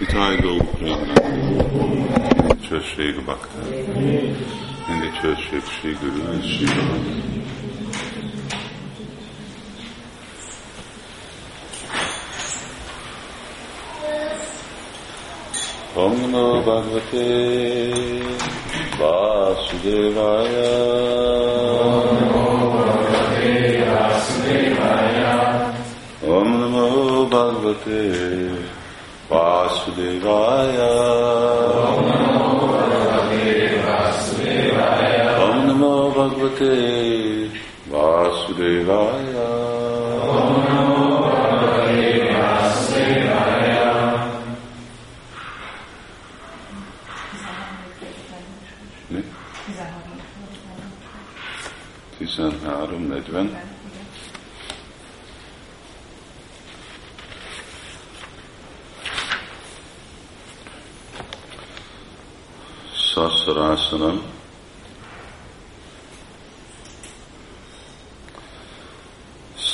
Itály Grópjának, mindicsőség bakták, mindicsőség Sigurú, Sigurú. Om Namo Bhagavate Vāsudevāya. Om Namo Bhagavate Vāsudevāya. Om Namo Bhagavate Vāsudevāya. Om Namo Bhagavate Vāsudevāya. Om Namo Bhagavate Vāsudevāya. Om Namo Bhagavate Vāsudevāya.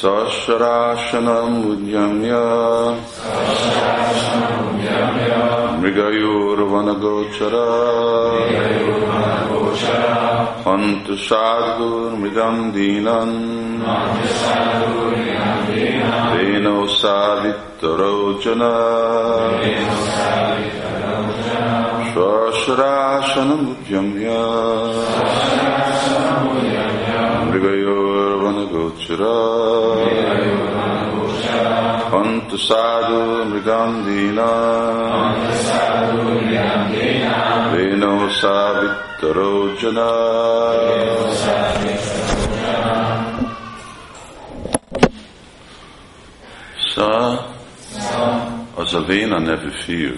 Rāśa-rāśa-nam-udhyam-hyam. Rāśa-rāśa-nam-udhyam-hyam. Vrga-yur-vāna-gau-chārā. Panta-sādhu-mṛ-gam-dī-nā. Vena-ho-sādhita-rojana. Rāśa-rāśa-nam-udhyam-hyam. Vrga-yur-vāna-gau-chārā. Panta-sādhu-mṛ-gam-dī-nā. Vena-ho-sādhita-rojana. Sá az a Véna nevű fiú.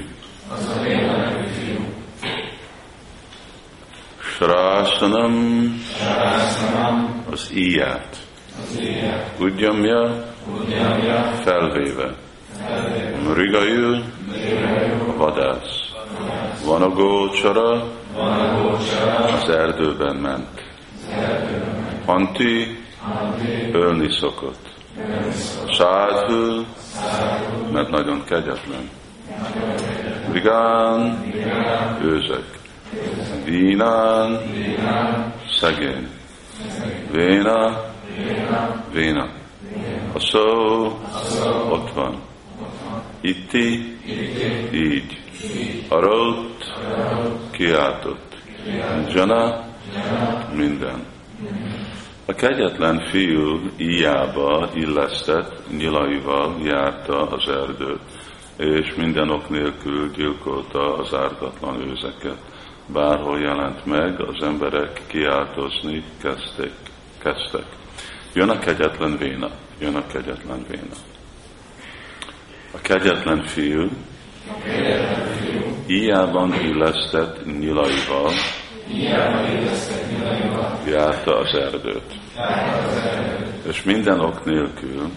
Srásanam, az íját. Udjamja, felvéve. Mrigajul, a vadász. Vanagócsara, az erdőben ment. Anti, ölni szokott. Sádhul, mert nagyon kegyetlen. Vigán, őzek. Dínán, szegény. Véna, véna. A szó, ott van. Itti, így. Arót, kiáltott. Jana, minden. A kegyetlen fiú íjába illesztett nyilaival járta az erdőt, és minden ok nélkül gyilkolta az ártatlan őzeket. Bárhol jelent meg, az emberek kiáltozni kezdtek. Jön a kegyetlen véna, jön a kegyetlen véna. A kegyetlen fiú íjában illesztett nyilaival járta az erdőt. És minden ok nélkül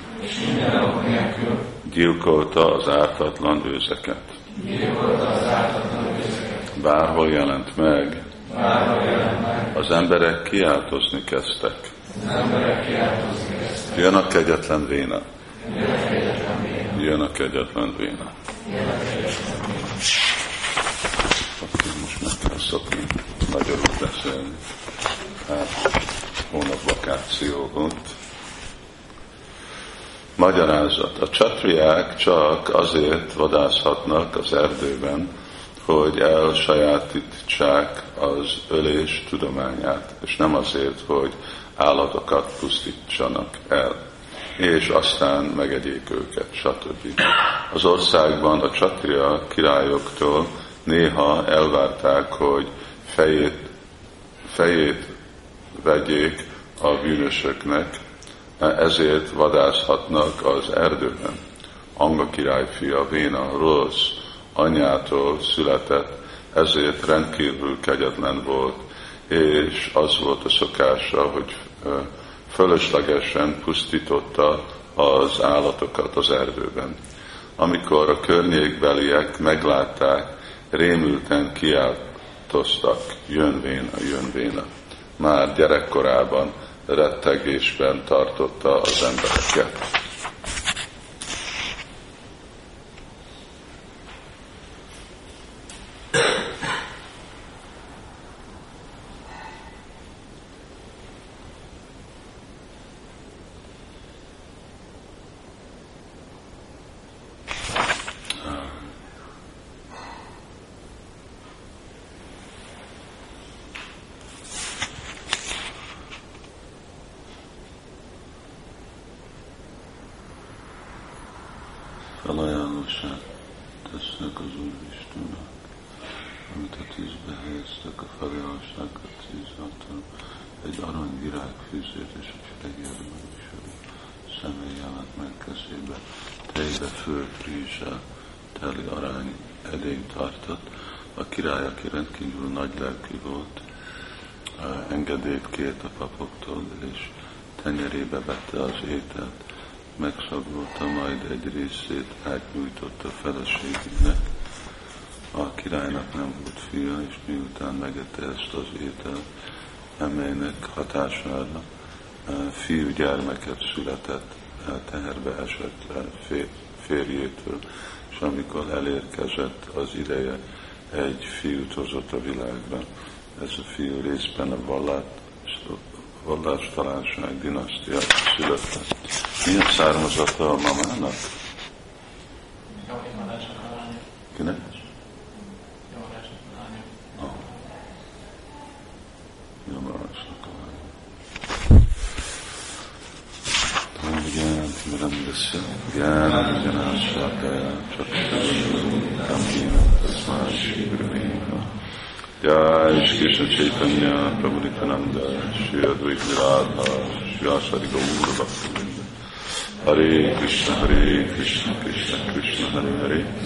gyilkolta az ártatlan őzeket. Bárhol jelent meg, az emberek kiáltozni kezdtek. Jön a kegyetlen véna. Jön a kegyetlen véna. Akkor most meg kell szokni magyarul beszélni. Hónap vakáció volt. Magyarázat. A csatriák csak azért vadászhatnak az erdőben, hogy elsajátítsák az ölés tudományát, és nem azért, hogy állatokat pusztítsanak el, és aztán megegyék őket, stb. Az országban a csatriák királyoktól néha elvárták, hogy fejét vegyék a bűnösöknek, ezért vadászhatnak az erdőben. Anga király fia Véna rossz anyától született, ezért rendkívül kegyetlen volt, és az volt a szokása, hogy fölöslegesen pusztította az állatokat az erdőben. Amikor a környékbeliek meglátták, rémülten kiáltoztak, jön Véna, jön Véna. Már gyerekkorában rettegésben tartotta az embereket. áldását tesznek az Úr Istennek, amit a tízbe helyeztek, a felajánlásnak a tíz által, egy aranyvirág fűzét és egy fegérben is személyemet meg kezébe, tejbe fölfűzsel, teli arány edényt tartott. A király, aki rendkívül nagy lelkű volt, engedélyt kért a papoktól, és tenyerébe vette az ételt, megszagolta, majd egy részét átnyújtotta a feleségének. A királynak nem volt fia, és miután megette ezt az ételt, amelynek hatására fiú gyermeket született, teherbe esett férjétől, és amikor elérkezett az ideje, egy fiút hozott a világra. Ez a fiú részben a vallástalanság dinasztiát született. Milyen származata a mamának? Kinek? Yamarajnak a lánya. Gyánat, mirandasya, gyánat, gyanássátája, csaktasya, tasmási, brüvéna. Jai Krishna Chaitanya Prabhu Nityananda Shri Advaita Radha Shri Asari Gaura Bhaktivinoda Hare Krishna Hare Krishna Krishna Krishna Hare Hare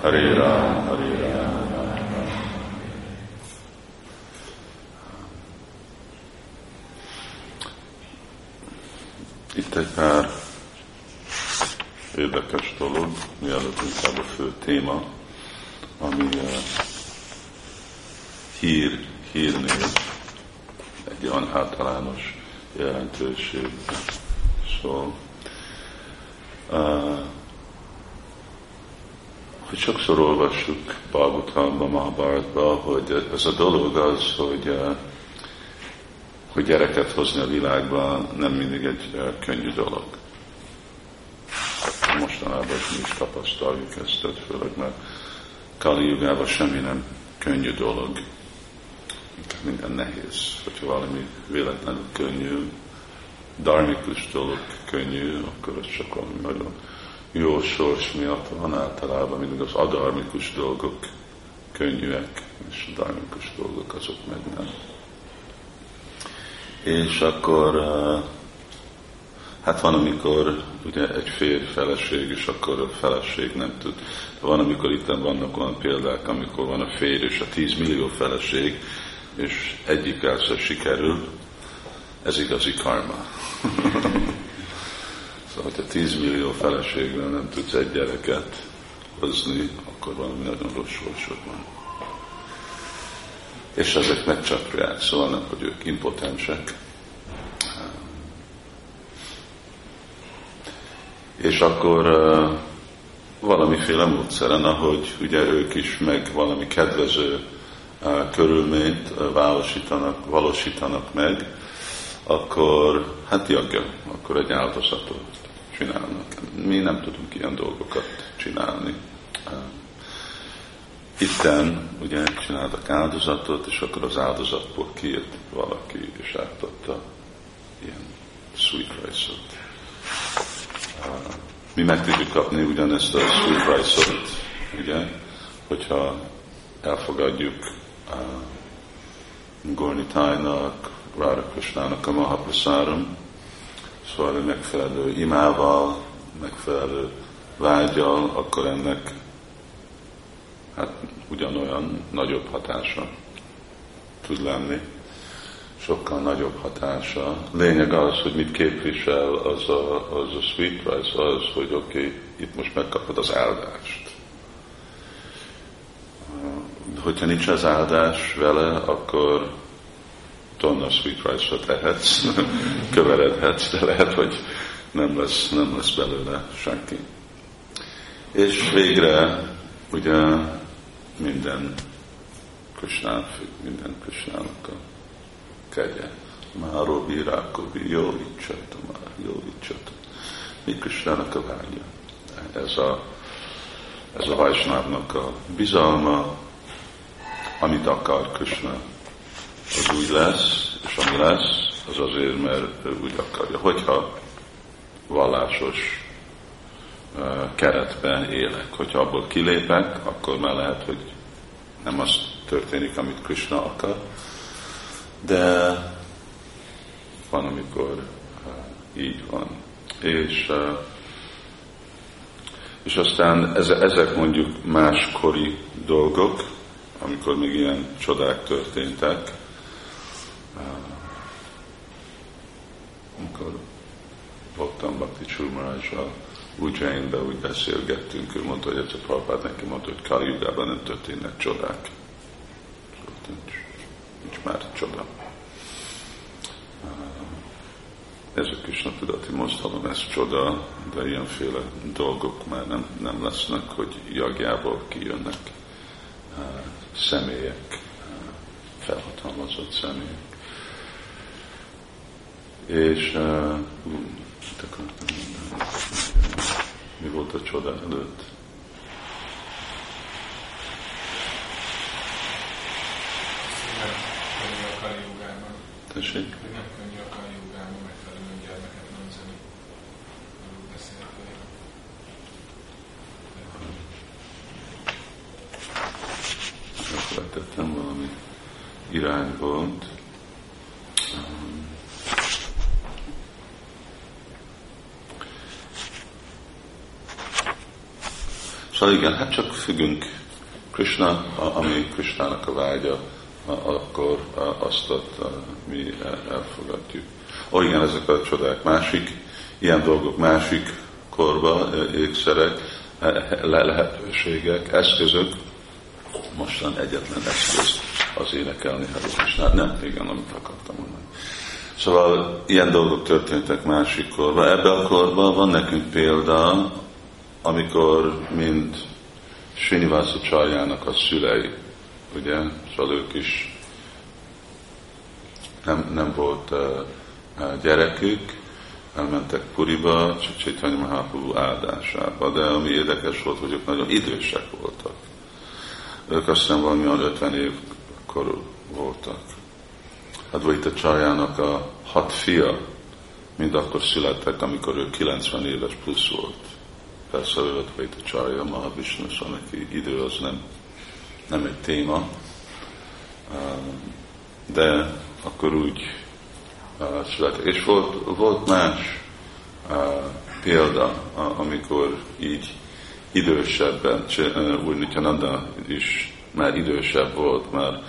Hare Rama Hare Rama. Itt egy pár érdekes dolog, mielőtt inkább a fő téma, ami hírnév, egy olyan általános jelentőség szól. Hogy sokszor olvassuk Bhagavatamban, Mahabharatban, hogy ez a dolog az, hogy gyereket hozni a világban nem mindig egy könnyű dolog. Mostanában mi is tapasztaljuk ezt, főleg mert Kali jugában semmi nem könnyű dolog. Minden nehéz. Hogyha valami véletlenül könnyű, dharmikus dolog könnyű, akkor az csak valami nagyon jó sors miatt van. Általában mindig az adharmikus dolgok könnyűek, és a dharmikus dolgok azok meg nem. És akkor, hát van, amikor ugye egy férj feleség, és akkor a feleség nem tud. Van, amikor itt vannak olyan példák, amikor van a férj és a 10 millió feleség, és egyikkel se sikerül, ez igazi karma. Szóval, ha 10 millió feleségben nem tudsz egy gyereket hozni, akkor valami nagyon rossz sorsod van. És ezek megcsakrják, szóval nem, hogy ők impotensek. És akkor valamiféle módszeren, ahogy ugye ők is meg valami kedvező körülményt valósítanak meg, akkor hát jagja, akkor egy áldozatot csinálnak. Mi nem tudunk ilyen dolgokat csinálni. Itten ugye csináltak áldozatot, és akkor az áldozatból kijött valaki, és átadta ilyen sweet rice-ot. Mi meg tudjuk kapni ugyanezt a sweet rice-ot, ugye, hogyha elfogadjuk Gornitájnak, Rárakosnának a Mahaprasáram, szóval megfelelő imával, megfelelő vágyal, akkor ennek hát ugyanolyan nagyobb hatása tud lenni, sokkal nagyobb hatása. Lényeg az, hogy mit képvisel az a sweet rice, az, hogy oké, itt most megkapod az áldást. Hogyha nincs az áldás vele, akkor tonna sweet rice-ot lehetsz, köveredhetsz, de lehet, hogy nem lesz belőle senki. És végre, ugye minden Krisnának a kegye. Márobi, Rákobi, Jóvicsata. Mi Krisnának a vágya. Ez a Vajsnávnak a bizalma, amit akar Krisna, az úgy lesz, és ami lesz, az azért, mert ő úgy akarja. Hogyha vallásos keretbe élek. Hogyha abból kilépek, akkor már lehet, hogy nem az történik, amit Krisna akar, de van, amikor így van. És aztán ezek mondjuk máskori dolgok, amikor még ilyen csodák történtek, amikor voltam Bhakti-Csúr Maharajsal Ujjainben, úgy beszélgettünk, ő mondta, hogy egyszer Prabhupád neki mondta, hogy Kali jugában nem történnek csodák. Nincs már csoda. Ez a Krisna tudati mozgalom, ez csoda, de ilyenféle dolgok már nem lesznek, hogy jagjából kijönnek személyek, felhatalmazott személyek. És mi volt a csoda előtt? Nem könnyű a Kali jugában. Tessék? Nem könnyű a Kali jugában megfelelően gyermeket nemzeni. Nem beszélek olyan. Megfelejtettem valami irányból. Szóval igen, hát csak függünk Krisna, ami Krisnának a vágya, akkor azt mi elfogadjuk. Igen, ezek a csodák másik, ilyen dolgok másik korba, ékszerek, lehetőségek, eszközök. Mostan egyetlen eszköz az énekelni, hát Krisnát. Nem, igen, amit akartam mondani. Szóval ilyen dolgok történtek másik korba. Ebben a korban van nekünk példa, amikor mind Srinivasa Acharya-nak a szülei, ugye, szóval ők is nem volt gyerekük, elmentek Puriba, Chaitanya Mahaprabhu áldásába, de ami érdekes volt, hogy ők nagyon idősek voltak. Ők aztán valamilyen 50 év korú voltak. Advaita Acharya-nak a 6 fia mind akkor születtek, amikor ő 90 éves plusz volt. Persze ő Advaita Acharya, Mahavishnu, szóval neki idő az nem egy téma, de akkor úgy született. És volt más példa, amikor így idősebben, úgy Nityananda is már idősebb volt, már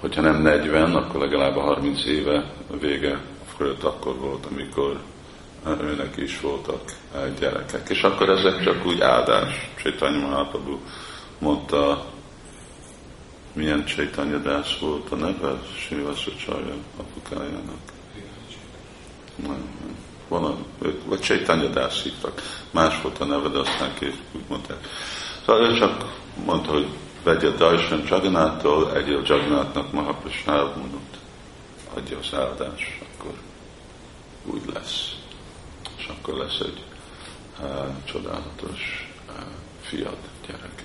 hogyha nem 40, akkor legalább a 30 éve vége fölött akkor volt, amikor őnek is voltak gyerekek. És akkor ezek csak úgy áldás. Chaitanya Mahaprabhu mondta, milyen Chaitanya Dász volt a neve Srinivasa Acharya apukájának. Vagy Chaitanya Dász hívtak. Más volt a neve, de aztán később úgy mondták. Szóval ő csak mondta, hogy vegye Darshan Jagannattól, egyél Jagannatnak Mahaprasnáv, mondott, adja az áldás, akkor úgy lesz. És akkor lesz egy csodálatos fiad gyereket.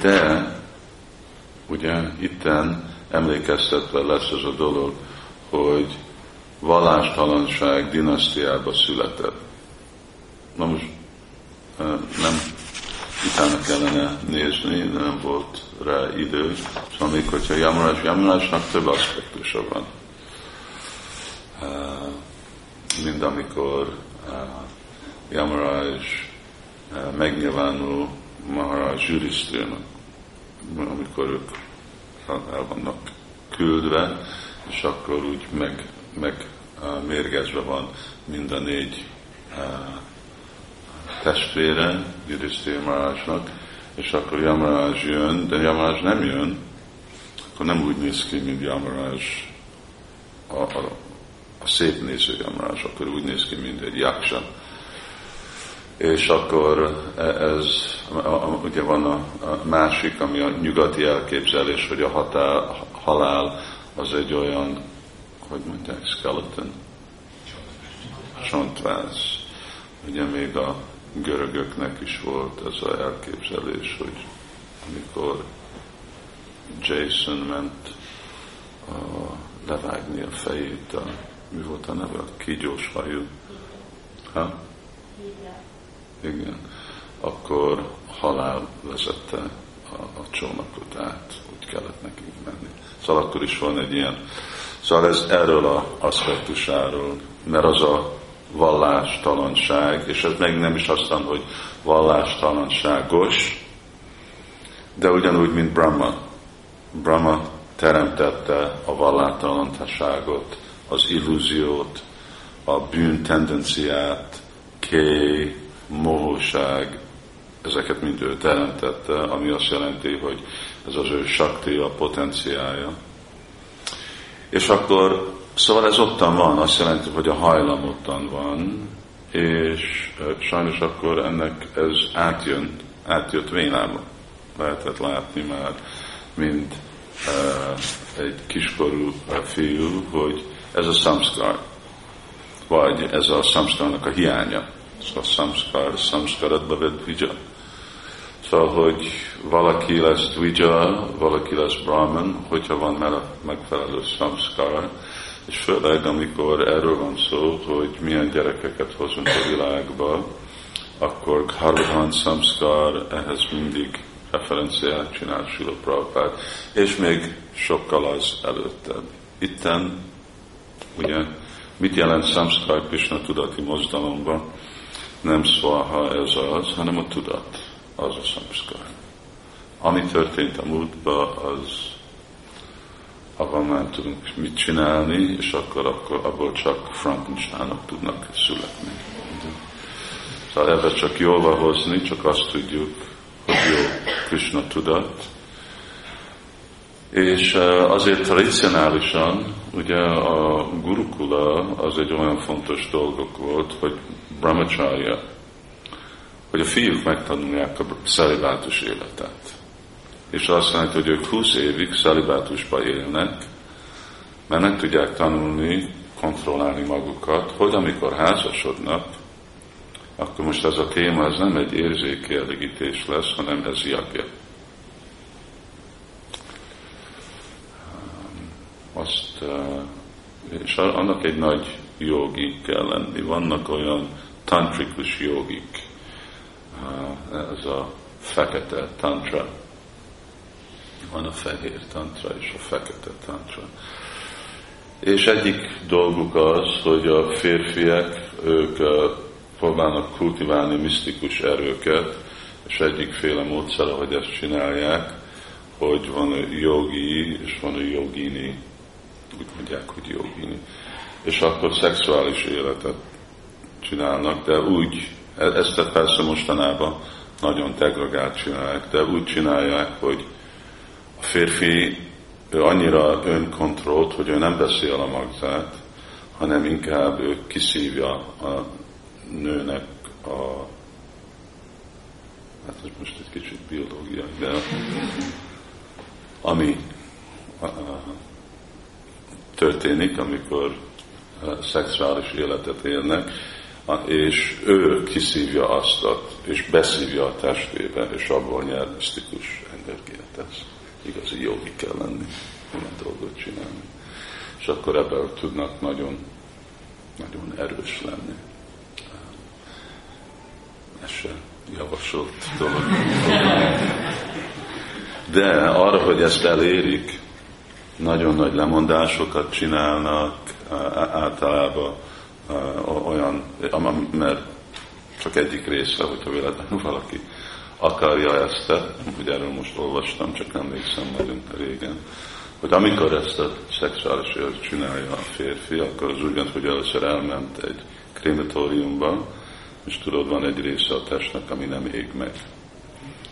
De, ugye, itten emlékeztetve lesz az a dolog, hogy vallástalanság dinasztiába született. Na most nem utána kellene nézni, de nem volt rá idő. Szóval még, hogyha Yamarajnak több aspektusa van. Mind amikor Yamaraj megnyilvánul Maharaj Yudhisthirnak, amikor ők el vannak küldve, és akkor úgy megmérgezve van mind a 4 testvére Yudhisthira Maharajnak, és akkor Yamaraj jön, de Yamaraj nem jön, akkor nem úgy néz ki, mint Yamaraj a szép néző Yamaraj, akkor úgy néz ki, mint egy yaksa. És akkor ez, ugye van a másik, ami a nyugati elképzelés, hogy a halál az egy olyan, hogy mondják, skeleton, csontváz. Ugye még a görögöknek is volt ez az elképzelés, hogy amikor Jason ment levágni a fejét a mi volt a neve? Kígyós hajú. Ha? Igen. Akkor halál vezette a csónakot át, úgy kellett nekik menni. Szóval akkor is van egy ilyen. Szóval ez erről az aspektusáról, mert az a vallástalanság, és ez meg nem is aztán, hogy vallástalanságos, de ugyanúgy, mint Brahma. Brahma teremtette a vallástalanságot, az illúziót, a bűn tendenciát, kély, mohóság, ezeket mind ő teremtette, ami azt jelenti, hogy ez az ő sakti, a potenciája. És akkor, szóval ez ottan van, azt jelenti, hogy a hajlam ottan van, és sajnos akkor ennek ez átjött Vénába. Lehetett látni már, mint egy kiskorú fiú, hogy ez a samskár, vagy ez a samskárnak a hiánya. Szóval samskaratba vett dvija. Szóval, hogy valaki lesz dvija, valaki lesz brahman, hogyha van már a megfelelő samskár, és főleg amikor erről van szó, hogy milyen gyerekeket hozunk a világba, akkor Gharvahan samskár ehhez mindig referenciát csinál Srila Prabhupád, és még sokkal az előtted. Itten, ugye, mit jelent samskár Krishna tudati mozdalomban? Nem svaha ez az, hanem a tudat, az a samskár. Ami történt a múltban, az abban már tudunk mit csinálni, és akkor abból csak Frankensteinok tudnak születni. Szóval ebbe csak jóval hozni, csak azt tudjuk, hogy jó Krishna tudat. És azért tradicionálisan, ugye a gurukula az egy olyan fontos dolgok volt, hogy brahmacharya, hogy a fiúk megtanulják a celibátus életet. És azt jelenti, hogy ők 20 évig celibátusba élnek, mert nem tudják tanulni, kontrollálni magukat, hogy amikor házasodnak, akkor most ez a téma, ez nem egy érzékielégítés lesz, hanem ez yagya. És annak egy nagy jogi kell lenni. Vannak olyan tantrikus jogik, ez a fekete tantra. Van a fehér tantra és a fekete tantra. És egyik dolguk az, hogy a férfiak, ők próbálnak kultiválni misztikus erőket, és egyikféle módszere, hogy ezt csinálják, hogy van a jogi és van a jogini. Úgy mondják, hogy jogini. És akkor szexuális életet csinálnak, de úgy, ezt persze mostanában nagyon degradált csinálják, de úgy csinálják, hogy a férfi, ő annyira önkontrollt, hogy ő nem beszél a magzát, hanem inkább ő kiszívja a nőnek a... Hát ez most egy kicsit biológiai, de ami történik, amikor szexuális életet élnek, és ő kiszívja azt, és beszívja a testébe, és abból nyer misztikus energiát. Ez igazi jogi kell lenni, olyan dolgot csinálni. És akkor ebben tudnak nagyon, nagyon erős lenni. Ez se javasolt dolog. De arra, hogy ezt elérik, nagyon nagy lemondásokat csinálnak általában olyan, mert csak egyik része, hogyha véletlenül valaki akarja ezt, ugye erről most olvastam, csak nem emlékszem nagyon régen, hogy amikor ezt a szexuális élet csinálja a férfi, akkor az úgy van, hogy először elment egy krematóriumba, és tudod, van egy része a testnek, ami nem ég meg.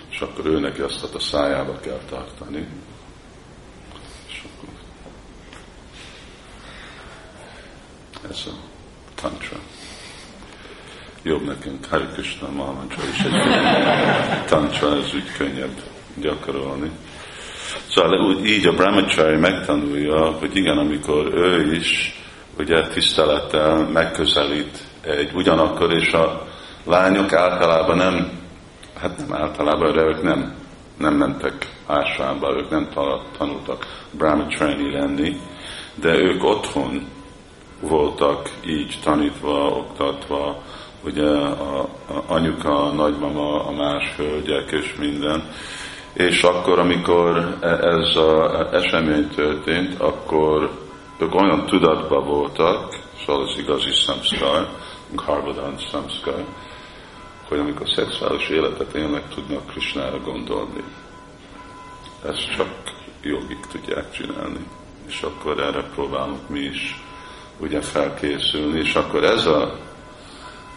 És akkor ő neki azt a szájába kell tartani, ez a tantra. Jobb nekünk Hari Krishna Mahamantra is egy tantra, ez úgy könnyebb gyakorolni. Szóval így a brahmacharya megtanulja, hogy igen, amikor ő is ugye tisztelettel megközelít egy ugyanakkor, és a lányok általában nem, hát nem általában, de ők nem mentek ásványba, ők nem tanultak brahmachariani lenni, de ők otthon voltak így tanítva, oktatva, ugye a anyuka, a nagymama, a más hölgyek és minden. És akkor, amikor ez az esemény történt, akkor ők olyan tudatban voltak, szóval az igazi samskár, harmadán samskár, hogy amikor szexuális életet élnek, tudnak Krisnára gondolni. Ezt csak jogik tudják csinálni. És akkor erre próbálunk mi is ugye felkészülni, és akkor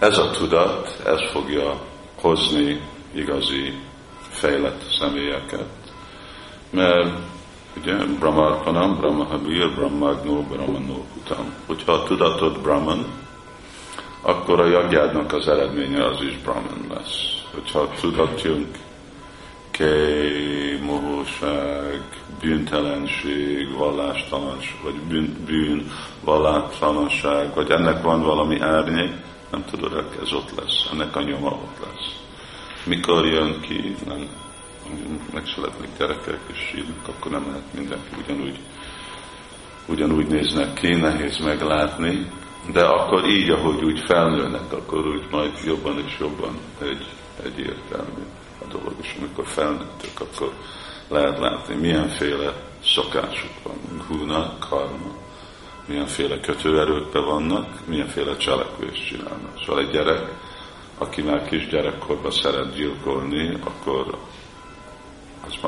ez a tudat, ez fogja hozni igazi fejlett személyeket. Mert ugye Brahmarpanam, Brahmahavir, Brahmagno, Brahmano kutam. Hogyha a tudatod Brahman, akkor a jagjádnak az eredménye az is Brahman lesz. Hogyha a tudatjunk kéj, mohóság, bűntelenség, vallástalanság, vagy bűn, vallástalanság, vagy ennek van valami árnyék, nem tudod, ez ott lesz, ennek a nyoma ott lesz. Mikor jön ki, nem, megszületnek gyerekek és sírnak, akkor nem lehet mindenki ugyanúgy néznek ki, nehéz meglátni, de akkor így, ahogy úgy felnőnek, akkor úgy majd jobban és jobban egyértelmű a dolog, és amikor felnőttök, akkor lehet látni, milyenféle szokásuk van, guna, karma, milyenféle kötőerőkben vannak, milyenféle cselekvést csinálnak. Szóval egy gyerek, aki már kisgyerekkorban szeret gyilkolni, akkor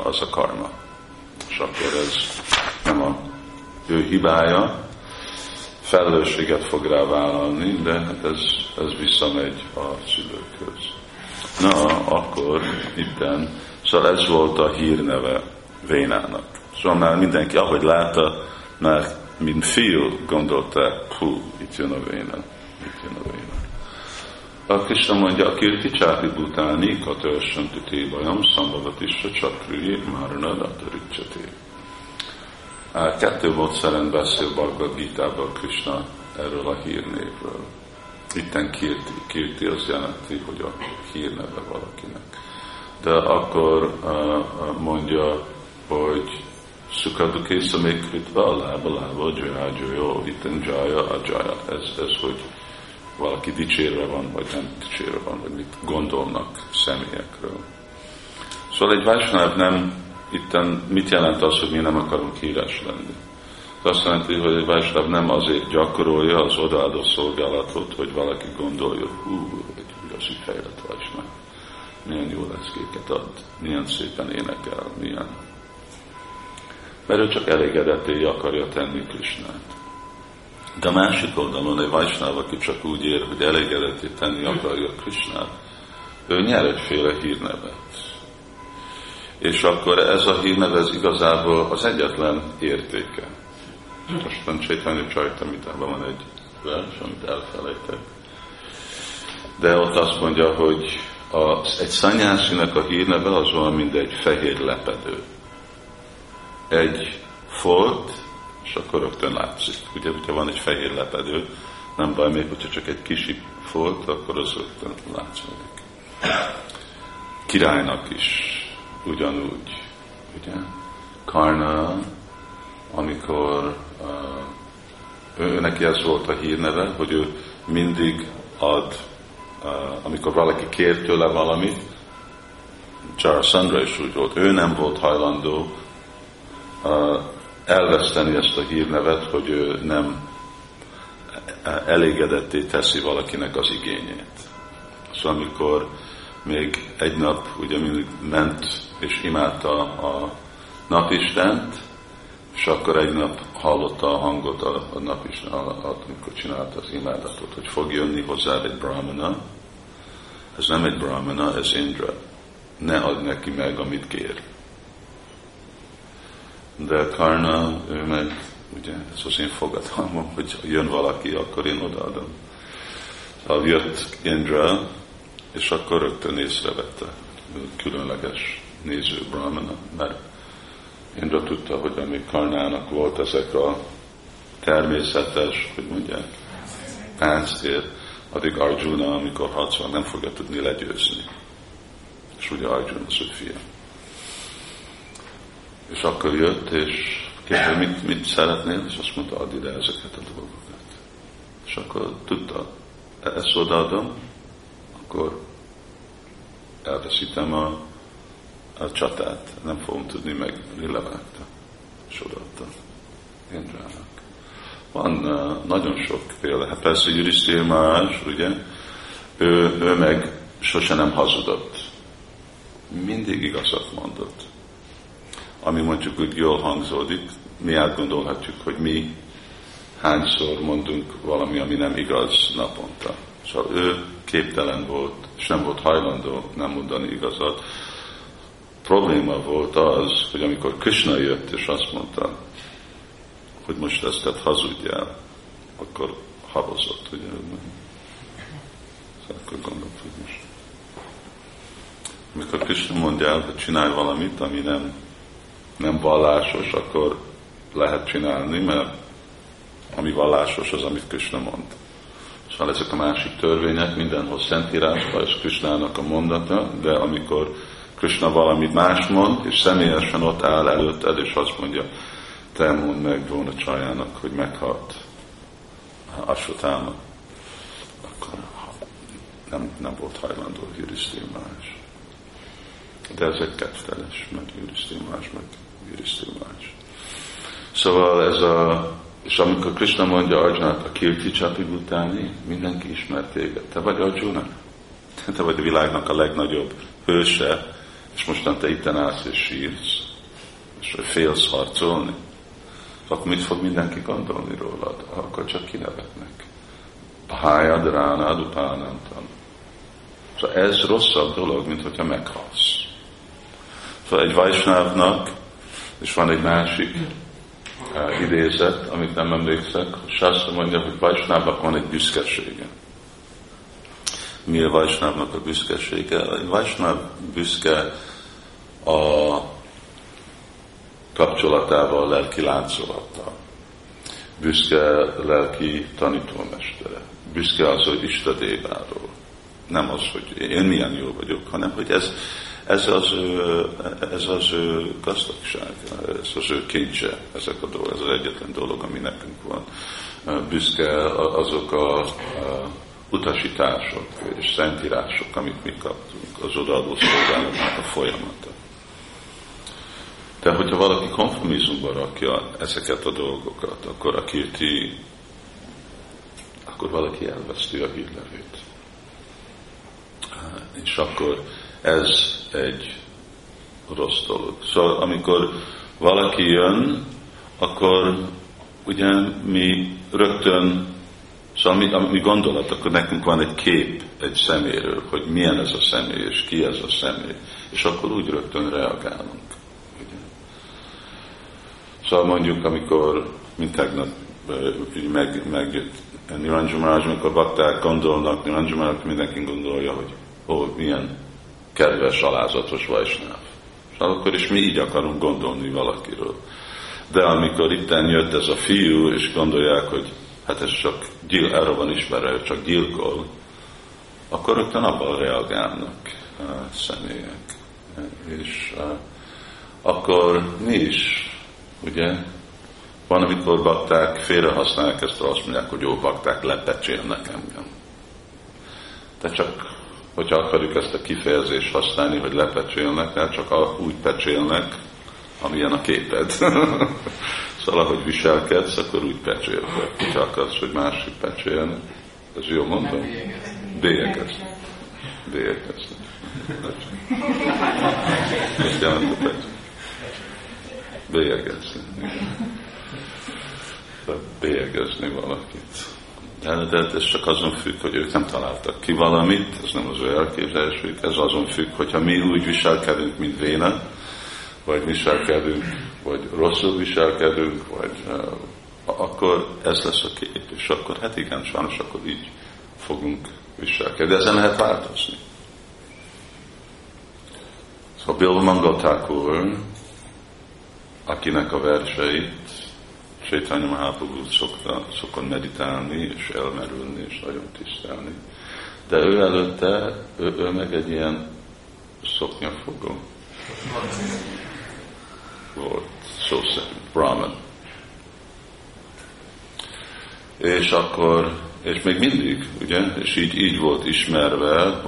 az a karma. És akkor ez nem a ő hibája, felelősséget fog rá vállalni, de hát ez visszamegy a szülőkhöz. Na, akkor itten, szóval ez volt a hírneve Vénának. Szóval már mindenki, ahogy látta, már mint fiú gondolták, hú, itt jön a Véna, itt jön a Véna. A Krisna mondja, aki irticsáti butáni, katörsön tüté bajam, szambavat is, csak rüli, márnad, atörítseti. Kettő módszeren beszél Bhagavad Gitában Krisna erről a hírnévről. Itten kirti az jelenti, hogy a hírneve valakinek. De akkor mondja, hogy Szukadukész a még kritva, a lába, dzsaja, itten dzsaja, a dzsaja. Ez, hogy valaki dicsérve van, vagy nem dicsérve van, vagy mit gondolnak személyekről. Szóval egy Vaisnava nem, itten mit jelent az, hogy mi nem akarunk híres lenni? Ez azt jelenti, hogy egy Vaisnava nem azért gyakorolja az odaadó szolgálatot, hogy valaki gondolja, hú, egy igazi fejlett Vaisnava. Milyen jó leckéket ad, milyen szépen énekel, milyen. Mert ő csak elégedetté akarja tenni Krisnát. De a másik oldalon egy Vaisnava, aki csak úgy ér, hogy elégedetté tenni akarja Krisnát, ő nyer egyféle hírnevet. És akkor ez a hírneve, ez igazából az egyetlen értéke. Aztán Chaitanya Charitamritában van egy vers, amit elfelejtek. De ott azt mondja, hogy egy szanyászinek a hírneve az olyan, mint egy fehér lepedő. Egy folt, és akkor rögtön látszik. Ugye, hogyha van egy fehér lepedő, nem baj, még hogyha csak egy kis folt, akkor az rögtön látszódik. Királynak is ugyanúgy, ugye? Karna, amikor neki ez volt a hírneve, hogy ő mindig ad, amikor valaki kér tőle valamit, Jarasandra is úgy volt, ő nem volt hajlandó elveszteni ezt a hírnevet, hogy ő nem elégedetté teszi valakinek az igényét. Szóval amikor még egy nap ugye mindig ment és imádta a napistent, és akkor egy nap hallotta a hangot a napisten alatt, amikor csinálta az imádatot, hogy fog jönni hozzád egy brahmana. Ez nem egy brahmana, ez Indra. Ne add neki meg, amit kér. De Karna, ő meg, ugye, ez az én fogadalmam, hogy jön valaki, akkor én odaadom. Szóval jött Indra, és akkor rögtön észrevette különleges néző Brahmana, mert Indra tudta, hogy amíg Karnának volt ezek a természetes, hogy mondják, páncél, addig Arjuna, amikor harcol, nem fogja tudni legyőzni. És ugye Arjuna az ő fia. És akkor jött, és kérdezte, mit szeretnél, és azt mondta, add ide ezeket a dolgokat. és akkor tudta, ezt odaadom, akkor elveszítem a csatát, nem fogom tudni megvenni, levágta, és odaadta Indrának. Van nagyon sokféle, hát persze Yudhisthira Maharaj, ugye, ő meg sose nem hazudott. Mindig igazat mondott. Ami mondjuk úgy jól hangzódik, mi átgondolhatjuk, hogy mi hányszor mondunk valami, ami nem igaz naponta. Szóval ő képtelen volt, sem volt hajlandó nem mondani igazat. Probléma volt az, hogy amikor Krisna jött és azt mondta, hogy most ezt tett hazudjál, akkor habozott, ugye? Szóval akkor gondolt, hogy most. Amikor Krisna mondja, hogy csinálj valamit, ami nem vallásos, akkor lehet csinálni, mert ami vallásos az, amit Krisna mond. Szóval ezek a másik törvények mindenhol szentírásban, ez Krisnának a mondata, de amikor Krisna valamit más mond, és személyesen ott áll előtted, és azt mondja, te mondd meg volna csajának, hogy meghalt Asvatáma, akkor nem volt hajlandó Yudhisthira Maharaj. De ezek ketteles, meg Yudhisthira Maharaj, meg Yudhisthira Maharaj. Szóval ez a... És amikor Krisna mondja Arjunát, a kirti csapig utáni, mindenki ismer téged. Te vagy Arjuna. Te vagy a világnak a legnagyobb hőse, és mostan te itten állsz és sírsz. És félsz harcolni. Akkor mit fog mindenki gondolni rólad? Akkor csak kinevetnek. Pályad, ránád, upánántan. Szóval ez rosszabb dolog, mint hogyha meghalsz. Szóval egy Vaisnavnak, és van egy másik idézet, amit nem emlékszek, Sászra mondja, hogy Vaisnavnak van egy büszkesége. Mi a Vaisnavnak a büszkesége? A Vaisnav büszke a kapcsolatával, a lelki láncolattal. Büszke a lelki tanítómestere. Büszke az, hogy Isten déváról. Nem az, hogy én milyen jó vagyok, hanem hogy ez az ő gazdagság, ez az ő kincse, ezek a dolgok, ez az egyetlen dolog, ami nekünk van. Büszke azok az utasítások és szentírások, amit mi kaptunk, az odaadó szolgálatnak a folyamata. De hogyha valaki konformizumban rakja ezeket a dolgokat, akkor akkor valaki elveszti a hírlevét. És akkor ez egy rossz dolog. Szóval amikor valaki jön, akkor ugye mi rögtön, szóval mi gondolat, akkor nekünk van egy kép egy szeméről, hogy milyen ez a személy, és ki ez a személy. És akkor úgy rögtön reagálunk. Ugye? Szóval mondjuk, amikor mint tegnap megjött Niranja Maharaj, amikor bakták gondolnak Niranja Maharaj, mindenki gondolja, hogy milyen kedves, alázatos Vaisnáv. És akkor is mi így akarunk gondolni valakiről. De amikor itten jött ez a fiú, és gondolják, hogy hát ez csak erre van ismerve, csak gyilkol, akkor rögtön abban reagálnak a személyek. És akkor mi is, ugye, van, amikor bakták félrehasználják ezt, azt mondják, hogy jó, bakták, lepecsélnek engem. De csak hogyha akarjuk ezt a kifejezést használni, hogy lepecsélnek, nem csak úgy pecsélnek, amilyen a képed. Szóval, ahogy viselkedsz, akkor úgy pecsélnek. Hogyha akarsz, hogy másik pecsélnek. Ez jó mondom? Bélyekeznek. Ezt jelent a pecsélnek. Bélyekezni valakit. De ez csak azon függ, hogy ők nem találtak ki valamit, ez nem az ő elképzelésük, ez azon függ, hogyha mi úgy viselkedünk, mint véna, vagy viselkedünk, vagy rosszul viselkedünk, vagy akkor ez lesz a kép, és akkor hát igen, sajnos akkor így fogunk viselkedni. De ezen lehet változni. Szóval Bilvamangala Thakur, akinek a verseit Chaitanya Mahaprabhu szokott meditálni, és elmerülni, és nagyon tisztelni. De ő előtte, ő meg egy ilyen szoknyafogó volt, szó szerint, Brahman. És akkor és még mindig, ugye, és így volt ismerve,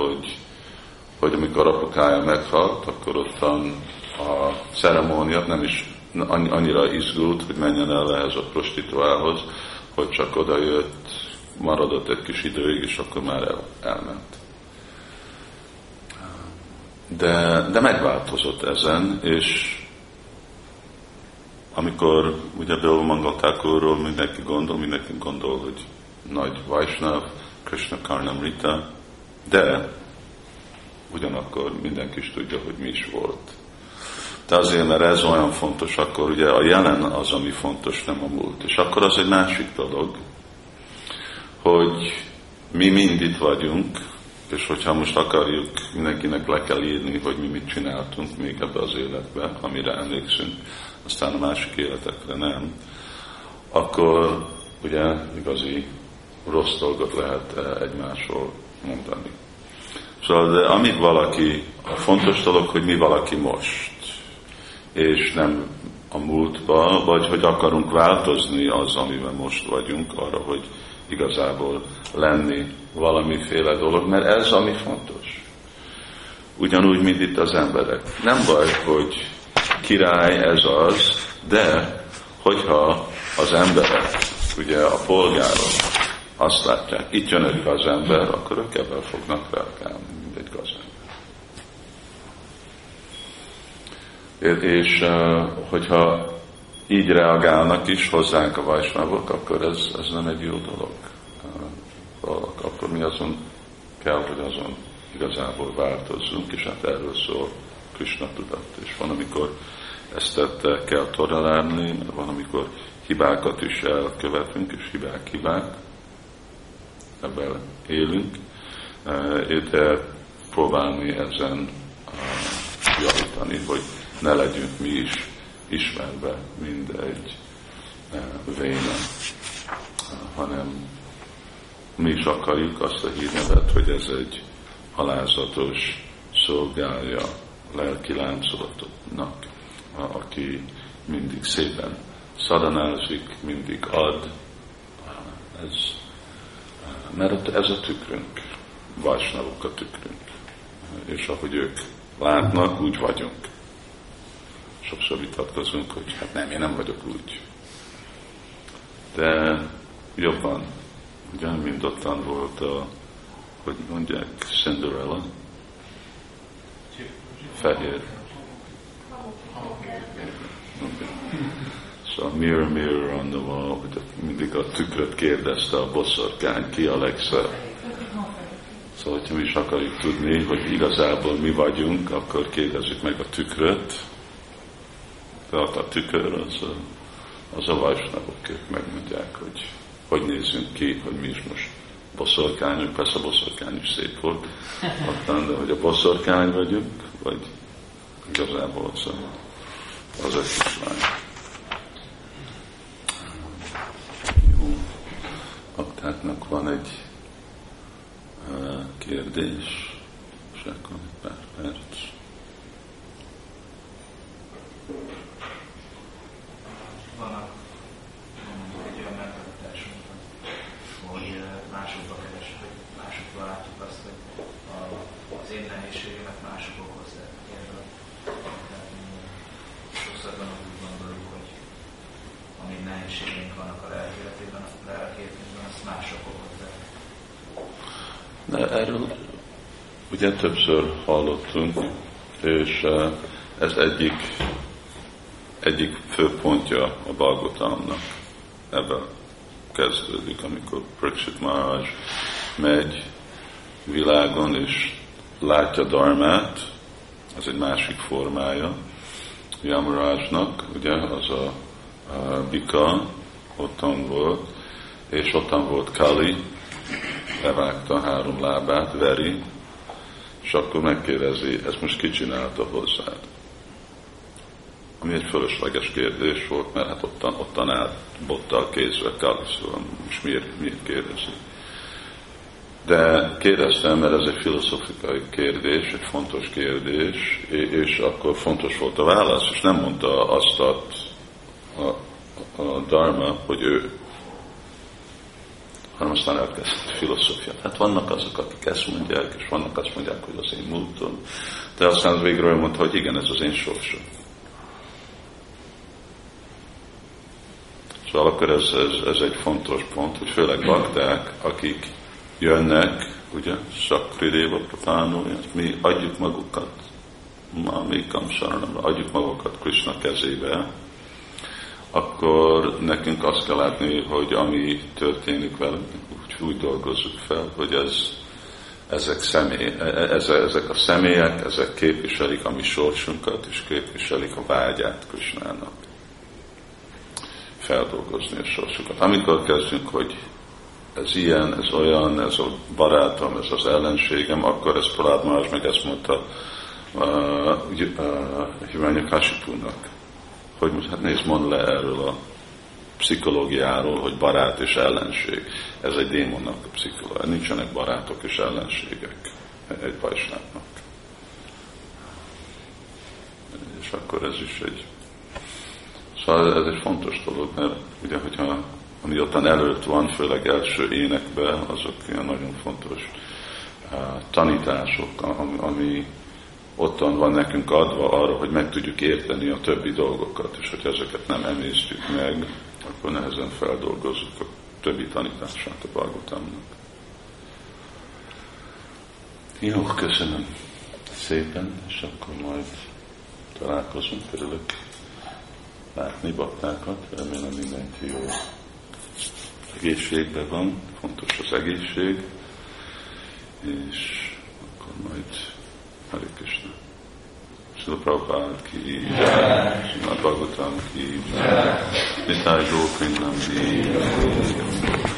hogy amikor apukája meghalt, akkor ottan a ceremónia nem is annyira izgult, hogy menjen el ehhez a prostituálhoz, hogy csak odajött, maradott egy kis időig, és akkor már elment. De megváltozott ezen, és amikor ugye Bilvamangala Thakurról mindenki gondol, hogy nagy Vajsnav, Krisna Karna Mrita, de ugyanakkor mindenki is tudja, hogy mi is volt. De azért, mert ez olyan fontos, akkor ugye a jelen az, ami fontos, nem a múlt. És akkor az egy másik dolog, hogy mi mind itt vagyunk, és hogyha most akarjuk, mindenkinek le kell írni, hogy mi mit csináltunk még ebbe az életbe, amire emlékszünk, aztán a másik életekre nem, akkor ugye igazi rossz dolgot lehet egymásról mondani. Szóval, de amit valaki, a fontos dolog, hogy mi valaki most, és nem a múltba, vagy hogy akarunk változni az, amiben most vagyunk, arra, hogy igazából lenni valamiféle dolog, mert ez ami fontos. Ugyanúgy, mint itt az emberek. Nem baj, hogy király ez az, de hogyha az emberek, ugye a polgárok azt látják, itt jön egy gaz ember, akkor ők ebben fognak rákálni, mint egy gaz ember. És hogyha így reagálnak is hozzánk a vajsnavok, akkor ez nem egy jó dolog. Akkor mi azon kell, hogy azon igazából változzunk, és hát erről szól Krisna tudat. És van, amikor ezt kell tolerálni, mert van, amikor hibákat is elkövetünk, és hibák, ebben élünk, de próbálni ezen javítani, hogy ne legyünk mi is ismerve mindegy véne, hanem mi is akarjuk azt a hírnevet, hogy ez egy alázatos szolgálja a lelki láncolatoknak, aki mindig szépen szadanázik, mindig ad. Mert ez a tükrünk, vajsnavok a tükrünk. És ahogy ők látnak, úgy vagyunk. Sokszor vitatkozunk, hogy hát nem, én nem vagyok úgy. De jobban, ugye, mint ottan volt a, hogy mondják, Cinderella, fehér. Okay. Szóval mirror, mirror on the wall, hogy mindig a tükröt kérdezte a boszorkány, ki a legszebb. Szóval, hogyha mi is akarjuk tudni, hogy igazából mi vagyunk, akkor kérdezzük meg a tükröt. Tehát a tükör az a vajsnavok, ők megmondják, hogy nézzünk ki, hogy mi is most boszorkányok, persze a boszorkány is szép volt, aztán, de hogy a boszorkány vagyunk, vagy igazából az a kislány. Jó, aktáknak van egy kérdés, és akkor egy pár perc. Van egy olyan megtartásunk, hogy másokba keresünk, hogy másokba látjuk azt, hogy az én nehézségemet mások okozzák. Sokszor van, úgy gondoljuk, hogy amíg nehézségeink vannak a lelki életében, a lelki életében, azt mások okozzák. De erről ugye többször hallottunk, és ez egyik fő pontja a Bhagavatamnak. Ebben kezdődik, amikor Prácsit Maharaj megy világon és látja Dharmát, ez egy másik formája Yamarajnak, ugye az a bika ottan volt, és ottan volt Kali, levágta három lábát, veri, és akkor megkérdezi, ezt most ki csinálta hozzád? Ami egy fölösleges kérdés volt, mert hát ottan állt bottal kézve Kali, szóval most miért kérdezi? De kérdeztem, mert ez egy filozófikai kérdés, egy fontos kérdés, és akkor fontos volt a válasz, és nem mondta azt a dharma, hogy ő. hanem aztán elkezdett filozófiát. Hát vannak azok, akik ezt mondják, és vannak azt mondják, hogy az én múltom. De aztán végre ő mondta, hogy igen, ez az én sorsom. Szóval akkor ez egy fontos pont, hogy főleg bakták, akik jönnek, ugye, Szakridéva profánul, mi adjuk magukat, mi kamsaranamra, adjuk magukat Krisna kezébe, akkor nekünk azt kell látni, hogy ami történik velünk, úgy dolgozzuk fel, hogy ezek a személyek, ezek képviselik a mi sorsunkat, és képviselik a vágyát Krisnának. Feldolgozni a sorsukat. Amikor kezdünk, hogy ez ilyen, ez olyan, ez a barátom, ez az ellenségem, akkor ez Prahlád Maharaj meg ezt mondta Hiranyakasipunak, hogy hát nézd, mondd le erről a pszichológiáról, hogy barát és ellenség. Ez egy démonnak a pszichológia. Nincsenek barátok és ellenségek egy vaisnávnak. És akkor ez is egy... Szóval ez egy fontos dolog, mert ugye, hogyha ami ottan előtt van, főleg első énekben, azok ilyen nagyon fontos tanítások, ami ottan van nekünk adva arra, hogy meg tudjuk érteni a többi dolgokat, és hogyha ezeket nem emésztjük meg, akkor nehezen feldolgozzuk a többi tanítását a Bhagavatamnak. Jó, köszönöm szépen, és akkor majd találkozunk, örülök látni baktákat, remélem mindenki jó egészségben van, fontos az egészség, és akkor majd Hare Krishna. Sri Prabhupada ki jai, Sri Mat Bhagavatam ki jai, Nitai Gopindam ki jai.